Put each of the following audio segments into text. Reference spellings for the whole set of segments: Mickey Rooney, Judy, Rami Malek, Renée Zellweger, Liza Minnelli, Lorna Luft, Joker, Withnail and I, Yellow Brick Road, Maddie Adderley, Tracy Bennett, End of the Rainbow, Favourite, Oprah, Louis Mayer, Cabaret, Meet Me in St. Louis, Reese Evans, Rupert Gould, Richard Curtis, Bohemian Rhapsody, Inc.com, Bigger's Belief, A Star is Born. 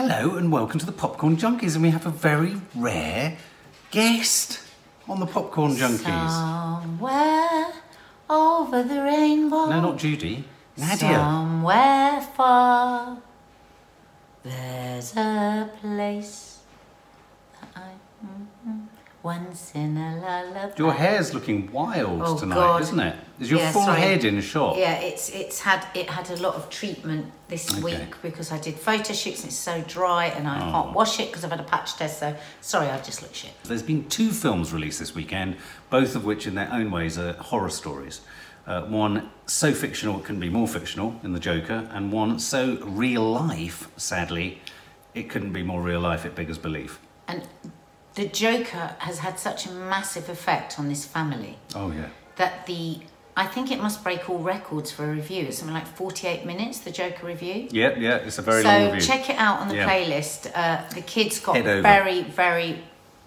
Hello and welcome to the Popcorn Junkies, and we have a very rare guest on the Popcorn Junkies. Somewhere over the rainbow. No, not Judy. Nadia. Somewhere far, there's a place that I once in a lullaby. Your hair's looking wild tonight, God. Isn't it? Is your full head in shot? Yeah, it had a lot of treatment this week because I did photo shoots and it's so dry and I can't wash it because I've had a patch test, so sorry, I just look shit. There's been two films released this weekend, both of which in their own ways are horror stories. One so fictional it couldn't be more fictional in The Joker, and one so real life, sadly, it couldn't be more real life at Bigger's Belief. And The Joker has had such a massive effect on this family. Oh yeah. That I think it must break all records for a review. It's something like 48 minutes, the Joker review. Yeah, it's a very long review. So check it out on the playlist. The kids got very, very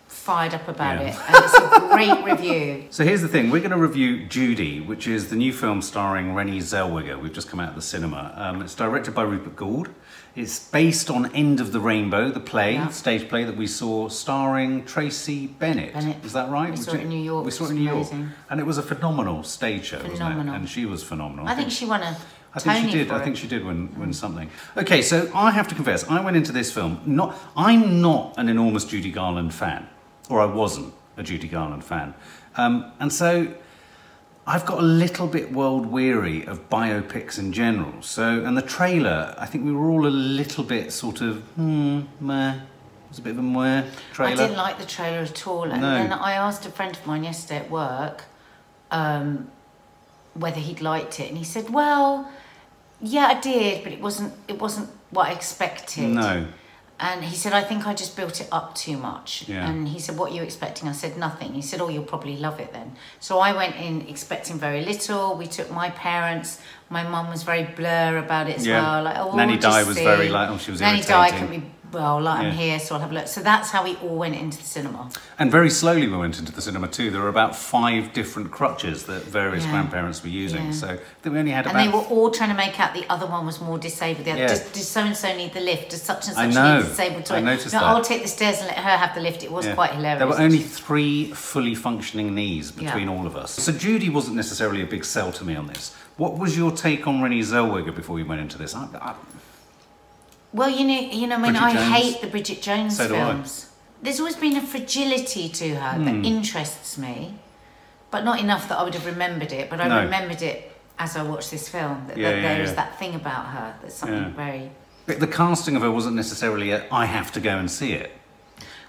fired up about it. And it's a great review. So here's the thing. We're going to review Judy, which is the new film starring Renée Zellweger. We've just come out of the cinema. It's directed by Rupert Gould. It's based on End of the Rainbow, the play, stage play that we saw, starring Tracy Bennett. Is that right? We saw it in New York. Amazing. And it was a phenomenal stage show, wasn't it? And she was phenomenal. I think she won a Tony. I think she did win something. Okay, so I have to confess, I went into this film, I'm not an enormous Judy Garland fan. Or I wasn't a Judy Garland fan. And so I've got a little bit world weary of biopics in general. So, and the trailer, I think we were all a little bit sort of, meh. It was a bit of a meh trailer. I didn't like the trailer at all. And then I asked a friend of mine yesterday at work whether he'd liked it. And he said, well, yeah, I did, but it wasn't what I expected. No. And he said, I think I just built it up too much. Yeah. And he said, what are you expecting? I said, nothing. He said, oh, you'll probably love it then. So I went in expecting very little. We took my parents. My mum was very blur about it as well. Like, Nanny Di was very like, she was irritating. Nanny Di can be, I'm here, so I'll have a look. So that's how we all went into the cinema. And very slowly we went into the cinema too. There were about 5 different crutches that various grandparents were using. Yeah. So I think we only had about... And they were all trying to make out the other one was more disabled. The other, does so-and-so need the lift? Does such-and-such need disabled toy? I noticed that. I'll take the stairs and let her have the lift. It was quite hilarious. There were only 3 fully functioning knees between all of us. So Judy wasn't necessarily a big sell to me on this. What was your take on Renée Zellweger before you went into this? Well, you know, I hate the Bridget Jones films. There's always been a fragility to her that interests me, but not enough that I would have remembered it. But I remembered it as I watched this film. That there is that thing about her. That's something very. But the casting of her wasn't necessarily I have to go and see it.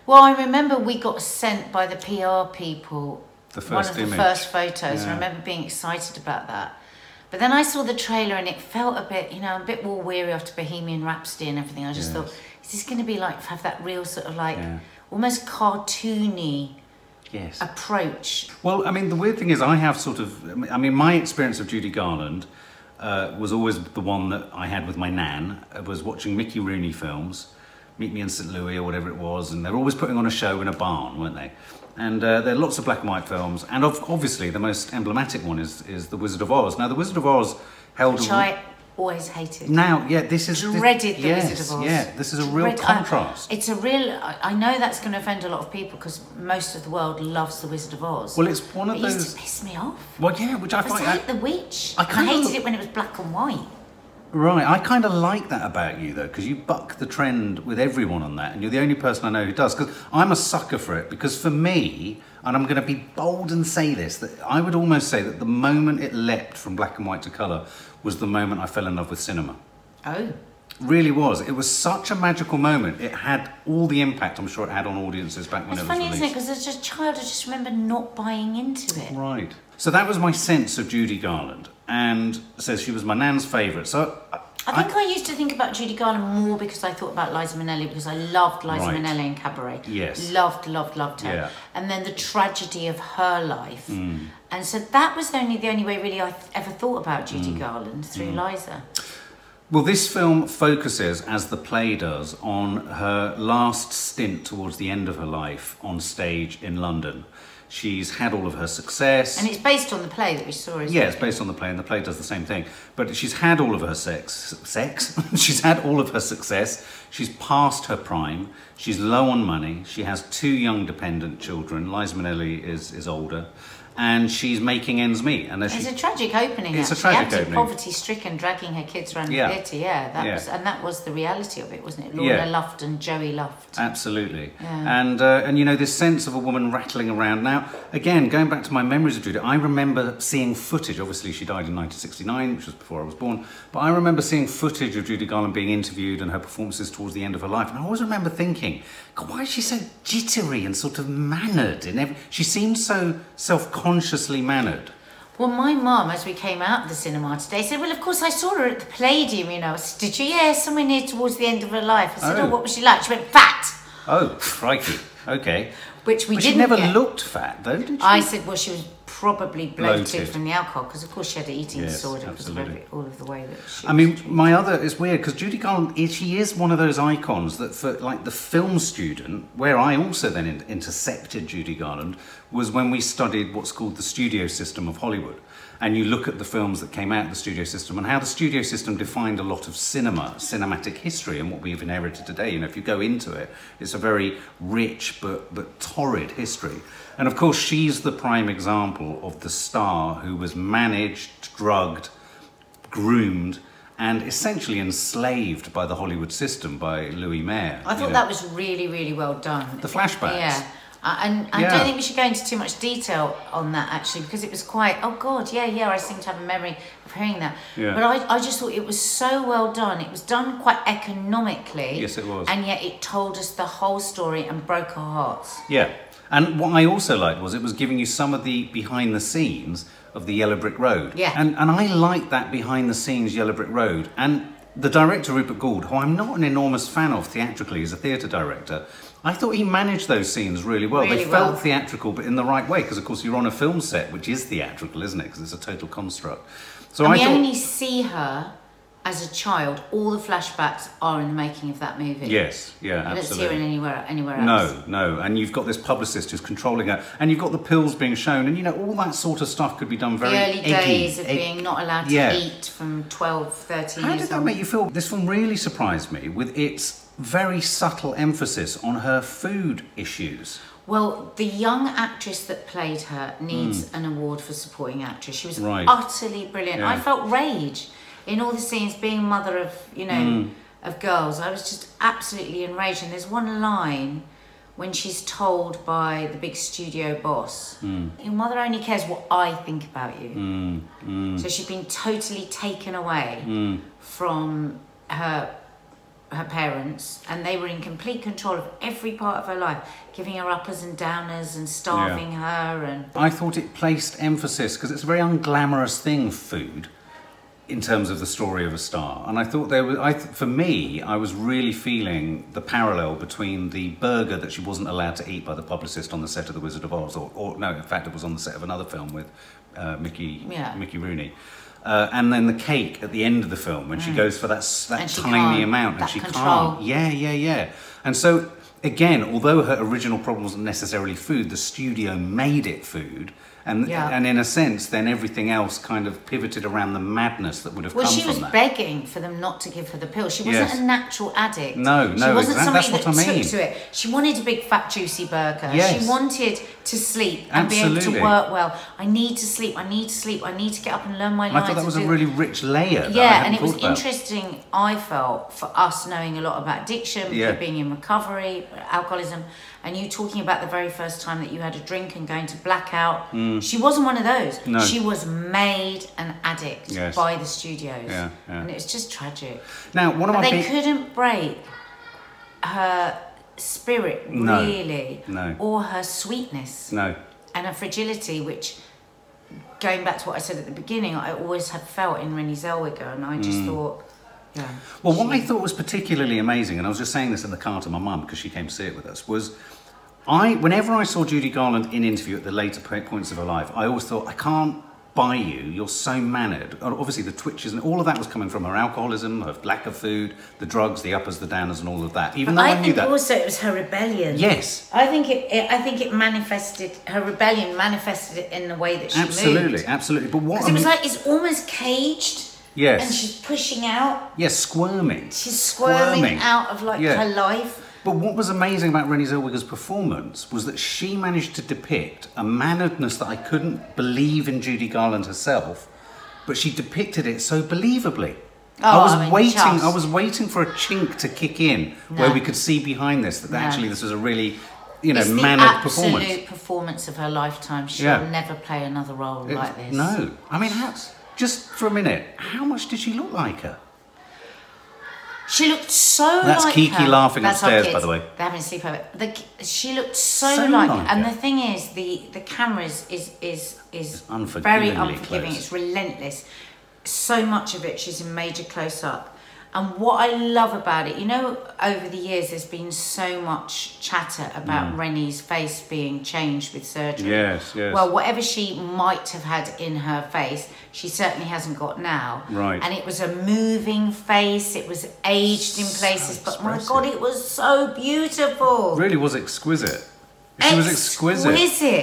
Well, I remember we got sent by the PR people one of the first photos. I remember being excited about that. But then I saw the trailer and it felt a bit, a bit war weary after Bohemian Rhapsody and everything. I just thought, is this going to be like, have that real sort of like, almost cartoony approach? Well, I mean, the weird thing is I have sort of, my experience of Judy Garland was always the one that I had with my nan. I was watching Mickey Rooney films, Meet Me in St. Louis or whatever it was, and they were always putting on a show in a barn, weren't they? And there are lots of black and white films, and obviously the most emblematic one is The Wizard of Oz. Now, The Wizard of Oz held... Which I always hated. Now, this is... Dreaded The Wizard of Oz. Yeah, this is a real contrast. It's a real... I know that's going to offend a lot of people, because most of the world loves The Wizard of Oz. Well, it's one of those... It used to piss me off. Well, yeah, which I find... I hate The Witch. I hated it when it was black and white. Right, I kind of like that about you though, because you buck the trend with everyone on that, and you're the only person I know who does, because I'm a sucker for it, because for me, and I'm going to be bold and say this, that I would almost say that the moment it leapt from black and white to colour was the moment I fell in love with cinema. Oh. Really was. It was such a magical moment. It had all the impact I'm sure it had on audiences back when it was released. It's funny, isn't it, because as a child I just remember not buying into it. Right. So that was my sense of Judy Garland. And says she was my nan's favourite. So I think I used to think about Judy Garland more because I thought about Liza Minnelli, because I loved Liza Minnelli in Cabaret. Yes. Loved her. Yeah. And then the tragedy of her life. Mm. And so that was the only way really I ever thought about Judy Garland, through Liza. Well, this film focuses, as the play does, on her last stint towards the end of her life on stage in London. She's had all of her success. And it's based on the play that we saw, isn't it? Yeah, it's based on the play, and the play does the same thing. But she's had all of her sex? She's had all of her success. She's past her prime. She's low on money. She has two young dependent children. Liza Minnelli is older. And she's making ends meet. And it's a tragic opening. It's actually a tragic opening. Poverty-stricken, dragging her kids around the theatre. That was the reality of it, wasn't it? Lorna Luft and Joey Luft. Absolutely. Yeah. And you know, this sense of a woman rattling around. Now, again, going back to my memories of Judy, I remember seeing footage. Obviously, she died in 1969, which was before I was born. But I remember seeing footage of Judy Garland being interviewed and her performances towards the end of her life. And I always remember thinking, God, why is she so jittery and sort of mannered? She seemed so self-consciously mannered. Well, my mum, as we came out of the cinema today, said, well, of course, I saw her at the Palladium, you know. I said, did you? Yeah, somewhere near towards the end of her life. I said, oh what was she like? She went, fat! Oh, crikey. Okay. Which we didn't get. She never looked fat, though, did she? I said, well, she was probably bloated from the alcohol, because, of course, she had an eating disorder because of all of the way that she it's weird, because Judy Garland, she is one of those icons that, for, like, the film student, where I also then intercepted Judy Garland, was when we studied what's called the studio system of Hollywood. And you look at the films that came out of the studio system and how the studio system defined a lot of cinematic history and what we've inherited today. You know, if you go into it, it's a very rich but torrid history. And of course, she's the prime example of the star who was managed, drugged, groomed, and essentially enslaved by the Hollywood system, by Louis Mayer. I thought that was really, really well done. The flashbacks. Yeah. And I don't think we should go into too much detail on that, actually, because it was quite, I seem to have a memory of hearing that. Yeah. But I just thought it was so well done. It was done quite economically. Yes, it was. And yet it told us the whole story and broke our hearts. Yeah. And what I also liked was it was giving you some of the behind the scenes of the Yellow Brick Road. Yeah. And I liked that behind the scenes Yellow Brick Road. And the director, Rupert Gould, who I'm not an enormous fan of theatrically as a theatre director, I thought he managed those scenes really well. Really they felt theatrical, but in the right way, because, of course, you're on a film set, which is theatrical, isn't it? Because it's a total construct. So and only see her as a child. All the flashbacks are in the making of that movie. Yes, yeah, absolutely. You don't see her anywhere else. No, and you've got this publicist who's controlling her, and you've got the pills being shown, and, you know, all that sort of stuff could be done very early days of being not allowed to eat from 12, 13 years old. How did that make you feel? This film really surprised me with its very subtle emphasis on her food issues. Well, the young actress that played her needs an award for supporting actress. She was utterly brilliant. Yeah. I felt rage in all the scenes, being mother of, you know, of girls. I was just absolutely enraged. And there's one line when she's told by the big studio boss, your mother only cares what I think about you. So she'd been totally taken away from her parents, and they were in complete control of every part of her life, giving her uppers and downers and starving her. And I thought it placed emphasis, because it's a very unglamorous thing, food, in terms of the story of A Star. And I thought I was really feeling the parallel between the burger that she wasn't allowed to eat by the publicist on the set of The Wizard of Oz, or, in fact, it was on the set of another film with Mickey Rooney. And then the cake at the end of the film when she goes for that tiny amount and she can't. Yeah. And so, again, although her original problem wasn't necessarily food, the studio made it food. And in a sense, then everything else kind of pivoted around the madness that would have come from that. Well, she was begging for them not to give her the pill. She wasn't a natural addict. No. She wasn't somebody that took to it. She wanted a big, fat, juicy burger. Yes. She wanted to sleep and be able to work well. I need to sleep. I need to sleep. I need to get up and learn my lines. I thought that was a really rich layer. Yeah, and it was interesting, I felt, for us knowing a lot about addiction, you being in recovery, alcoholism, and you talking about the very first time that you had a drink and going to blackout. She wasn't one of those. No. She was made an addict by the studios. Yeah. And it's just tragic. Now, they couldn't break her spirit, really. No. Or her sweetness. No. And her fragility, which, going back to what I said at the beginning, I always had felt in Renée Zellweger, and I just thought... Yeah. Well, what I thought was particularly amazing, and I was just saying this in the car to my mum because she came to see it with us, was whenever I saw Judy Garland in interview at the later points of her life, I always thought, I can't by you, you're so mannered. Obviously the twitches and all of that was coming from her alcoholism, her lack of food, the drugs, the uppers, the downers and all of that. Even though I knew that. I think also it was her rebellion. Yes. I think it manifested, her rebellion manifested it in the way that she moved. Absolutely. But what, it was like it's almost caged. Yes. And she's pushing out. Yes, squirming. She's squirming out of her life. But what was amazing about Renée Zellweger's performance was that she managed to depict a manneredness that I couldn't believe in Judy Garland herself, but she depicted it so believably. I was waiting for a chink to kick in where we could see behind this that actually this was a really, mannered performance. It's the absolute performance of her lifetime. She'll never play another role like this. No. I mean, just for a minute, how much did she look like her? She looked so That's like Kiki her. Laughing That's upstairs, by the way. They're having a sleepover. She looked so like her. And the thing is, the camera is very unforgiving. Close. It's relentless. So much of it, she's in major close-up. And what I love about it, over the years, there's been so much chatter about Renée's face being changed with surgery. Yes, yes. Well, whatever she might have had in her face, she certainly hasn't got now. Right. And it was a moving face. It was aged in places. So but my God, it was so beautiful. It really was exquisite. She was exquisite.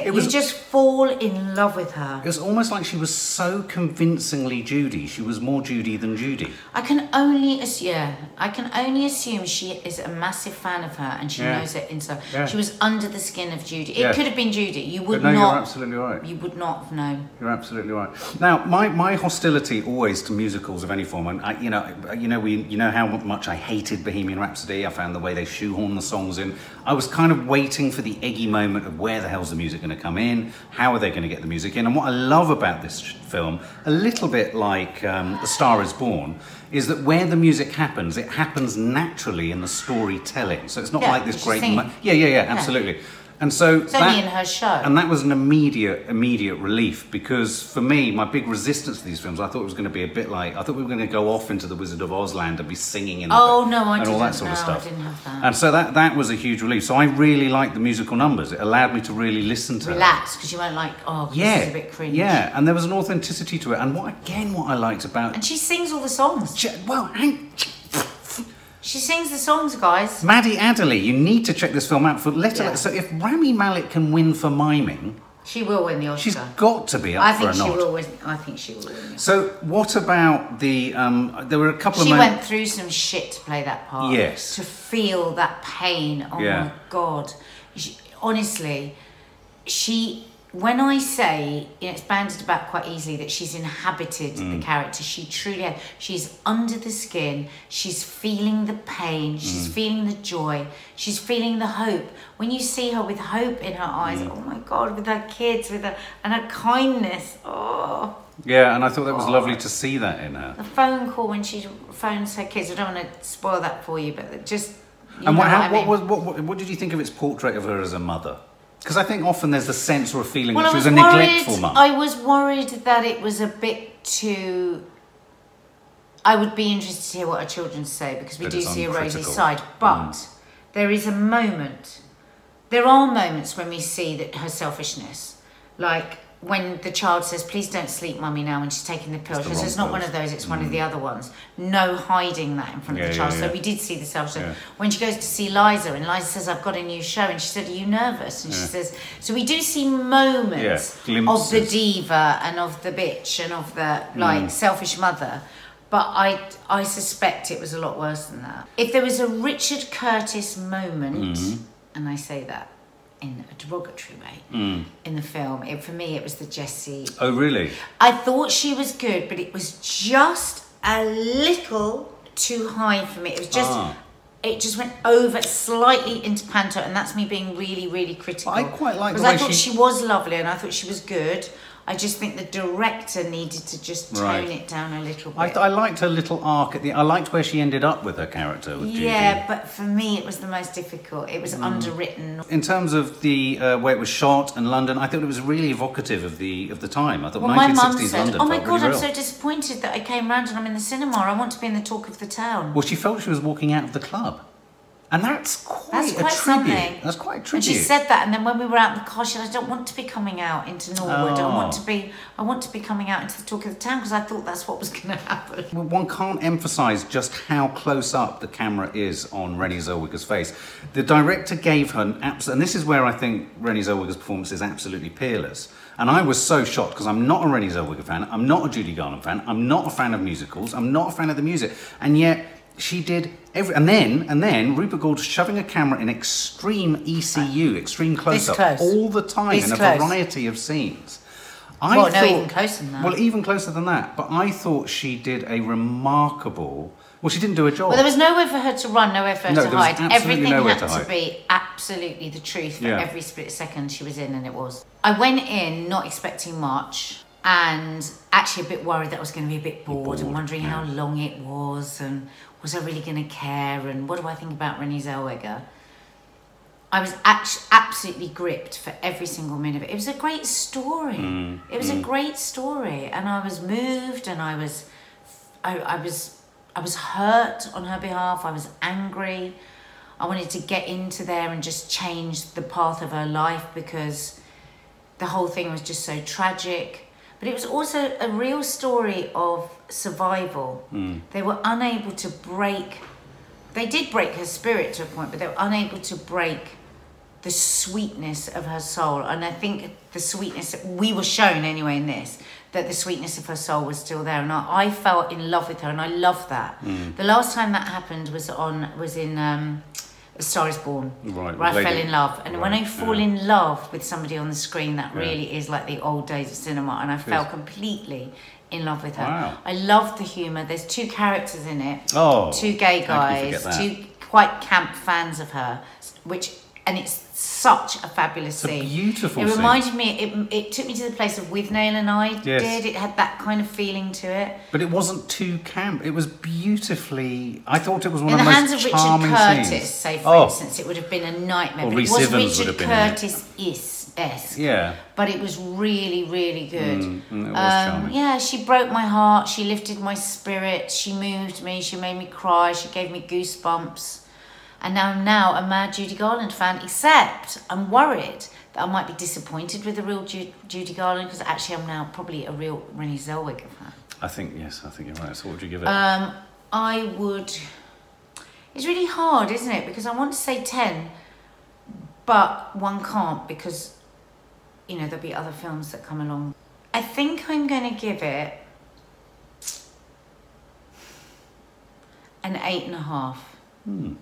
You just fall in love with her. It was almost like she was so convincingly Judy. She was more Judy than Judy. I can only assume she is a massive fan of her and she knows it inside. Yeah. She was under the skin of Judy. It could have been Judy. You're absolutely right. You would not have known. You're absolutely right. Now, my hostility always to musicals of any form, and you know how much I hated Bohemian Rhapsody. I found the way they shoehorn the songs in. I was kind of waiting for the eggy moment of where the hell's the music going to come in, how are they going to get the music in. And what I love about this film, a little bit like A Star is Born, is that where the music happens, it happens naturally in the storytelling. So it's not like this great... absolutely. And so it's only in her show. And that was an immediate relief, because for me, my big resistance to these films, I thought it was going to be a bit like, I thought we were going to go off into The Wizard of Oz land and be singing in and all that sort of stuff. I didn't have that. And so that was a huge relief. So I really liked the musical numbers. It allowed me to really listen to it. Relax, because you weren't like, this is a bit cringe. Yeah, and there was an authenticity to it. And what I liked about... And she sings all the songs. She sings the songs, guys. Maddie Adderley, you need to check this film out for later. Yeah. So if Rami Malek can win for miming... She will win the Oscar. She's got to be I think she will win the Oscar. So what about the... there were a couple of... She went through some shit to play that part. Yes. To feel that pain. Oh my God. Honestly, when I say, it's banded about quite easily that she's inhabited the character, she truly has. She's under the skin, she's feeling the pain, she's feeling the joy, she's feeling the hope. When you see her with hope in her eyes, oh my God, with her kids, and her kindness, Yeah, and I thought that was lovely to see that in her. The phone call when she phones her kids, I don't want to spoil that for you, but just... What did you think of its portrait of her as a mother? Because I think often there's the sense or a feeling that she was a neglectful mum. I was worried that it was a bit too... I would be interested to hear what our children say, because we do see a rosy side. But there is a moment... There are moments when we see that her selfishness. Like when the child says, please don't sleep, Mummy, now, when she's taking the pill. She says, it's not one of those, it's one of the other ones. No hiding that in front of the child. So we did see the selfishness. Yeah. When she goes to see Liza, and Liza says, I've got a new show, and she said, are you nervous? And she says, so we do see moments of the diva and of the bitch and of the selfish mother. But I suspect it was a lot worse than that. If there was a Richard Curtis moment, and I say that in a derogatory way in the film. For me, it was the Jessie. Oh, really? I thought she was good, but it was just a little too high for me. It was just... Ah. It just went over slightly into panto, and that's me being really, really critical. Well, I quite like the way Because I thought she was lovely, and I thought she was good. I just think the director needed to just tone it down a little bit. I liked her little arc. I liked where she ended up with her character with Judy. Yeah, but for me it was the most difficult. It was underwritten. In terms of the way it was shot in London, I thought it was really evocative of the time. I thought 1960s London. Oh my God, I'm so disappointed that I came round and I'm in the cinema. I want to be in the talk of the town. Well, she felt she was walking out of the club. And that's quite a tribute. That's quite a tribute. And she said that, and then when we were out in the car, she said, I don't want to be coming out into Norwood. I want to be coming out into the talk of the town, because I thought that's what was going to happen. Well, one can't emphasise just how close up the camera is on Renée Zellweger's face. The director gave her an absolute... And this is where I think Renée Zellweger's performance is absolutely peerless. And I was so shocked, because I'm not a Renée Zellweger fan, I'm not a Judy Garland fan, I'm not a fan of musicals, I'm not a fan of the music, and yet... She did every, and then Rupert Gould shoving a camera in extreme ECU, extreme close-up, all the time in a variety of scenes. Even closer than that. But I thought she did a remarkable... Well, she didn't do a job. Well, there was nowhere for her to run, nowhere for her to hide. Everything had to be absolutely the truth for every split second she was in, and it was. I went in not expecting much, and actually a bit worried that I was going to be a bit bored and wondering how long it was and... Was I really going to care? And what do I think about Renée Zellweger? I was absolutely gripped for every single minute of it. It was a great story. It was a great story, and I was moved, and I was hurt on her behalf. I was angry. I wanted to get into there and just change the path of her life, because the whole thing was just so tragic. But it was also a real story of survival. They were unable to break... They did break her spirit to a point, but they were unable to break the sweetness of her soul. And I think the sweetness... We were shown, anyway, in this, that the sweetness of her soul was still there. And I fell in love with her, and I love that. The last time that happened was in A Star is Born, where I fell in love. And when I fall in love with somebody on the screen, that really is like the old days of cinema. And I fell completely in love with her. Wow. I loved the humour. There's two characters in it. Two gay guys, two quite camp fans of her, and it's such a fabulous scene. It's a beautiful scene. It reminded me, it took me to the place of Withnail and I did. It had that kind of feeling to it. But it wasn't too camp. It was beautifully... I thought it was one of the most charming scenes. In the hands of Richard Curtis, say, for instance, it would have been a nightmare. Or Reese Evans would have been Curtis-esque. Yeah. But it was really, really good. It was charming. Yeah, she broke my heart. She lifted my spirit. She moved me. She made me cry. She gave me goosebumps. And now I'm a mad Judy Garland fan, except I'm worried that I might be disappointed with the real Judy Garland, because actually I'm now probably a real Renée Zellweger fan. I think you're right. So what would you give it? I would... It's really hard, isn't it? Because I want to say 10, but one can't, because, there'll be other films that come along. I think I'm going to give it an 8.5.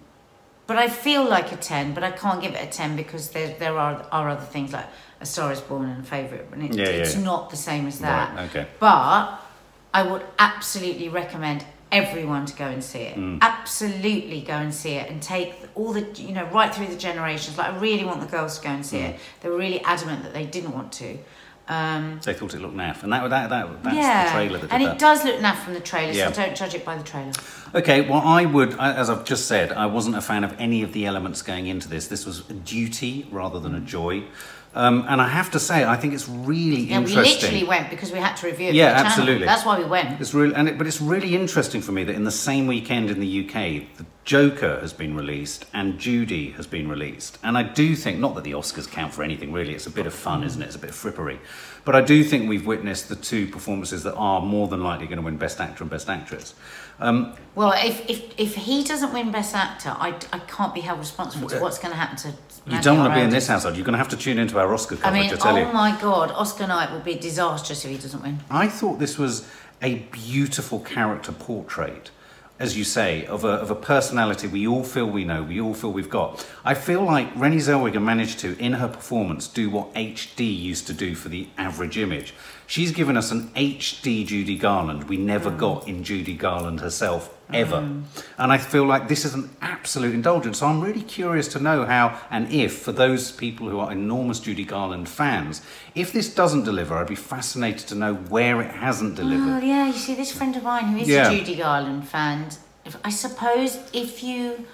But I feel like a 10, but I can't give it a 10, because there are other things like A Star is Born and Favourite, and it's not the same as that. Right, okay. But I would absolutely recommend everyone to go and see it. Absolutely go and see it, and take all the, right through the generations. Like, I really want the girls to go and see it. They were really adamant that they didn't want to. They thought it looked naff, and that's the trailer that did and it that. Does look naff from the trailer, so don't judge it by the trailer. Okay, well, as I've just said, I wasn't a fan of any of the elements going into this. This was a duty rather than a joy. And I have to say, I think it's really interesting. We literally went because we had to review it. Yeah, absolutely. That's why we went. It's really, but it's really interesting for me that in the same weekend in the UK, the Joker has been released and Judy has been released. And I do think, not that the Oscars count for anything really, it's a bit of fun, isn't it? It's a bit of frippery. But I do think we've witnessed the two performances that are more than likely going to win Best Actor and Best Actress. Well, if he doesn't win Best Actor, I can't be held responsible to what's going to happen to Maddie. You don't want to be in this household. You're going to have to tune into our Oscar coverage, I tell you. Oh my God, Oscar night will be disastrous if he doesn't win. I thought this was a beautiful character portrait, as you say, of a personality we all feel we know, we all feel we've got. I feel like Renée Zellweger managed to, in her performance, do what HD used to do for the average image. She's given us an HD Judy Garland we never got in Judy Garland herself, ever. And I feel like this is an absolute indulgence. So I'm really curious to know how and if, for those people who are enormous Judy Garland fans, if this doesn't deliver, I'd be fascinated to know where it hasn't delivered. Oh, yeah, you see, this friend of mine who is a Judy Garland fan, I suppose if you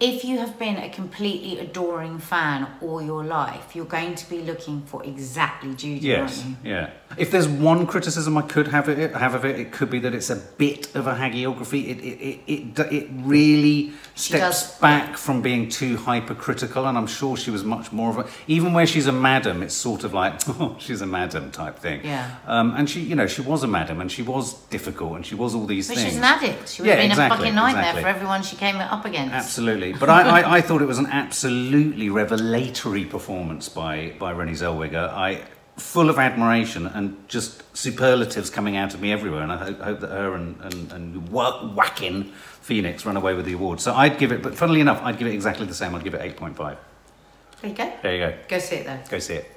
if you have been a completely adoring fan all your life, you're going to be looking for exactly Judy, yes, aren't you? Yeah. If there's one criticism I could have of it, it could be that it's a bit of a hagiography. It really steps back from being too hypercritical, and I'm sure she was much more of a... Even where she's a madam, it's sort of like, oh, she's a madam type thing. Yeah. And she, you know, she was a madam, and she was difficult, and she was all these things. But she's an addict. She would have been a fucking nightmare for everyone she came up against. Absolutely. But I thought it was an absolutely revelatory performance by Renée Zellweger. Full of admiration and just superlatives coming out of me everywhere, and I hope that her and whacking Phoenix run away with the award. So I'd give it, but funnily enough, I'd give it exactly the same. I'd give it 8.5. There you go. There you go. Go see it then. Go see it.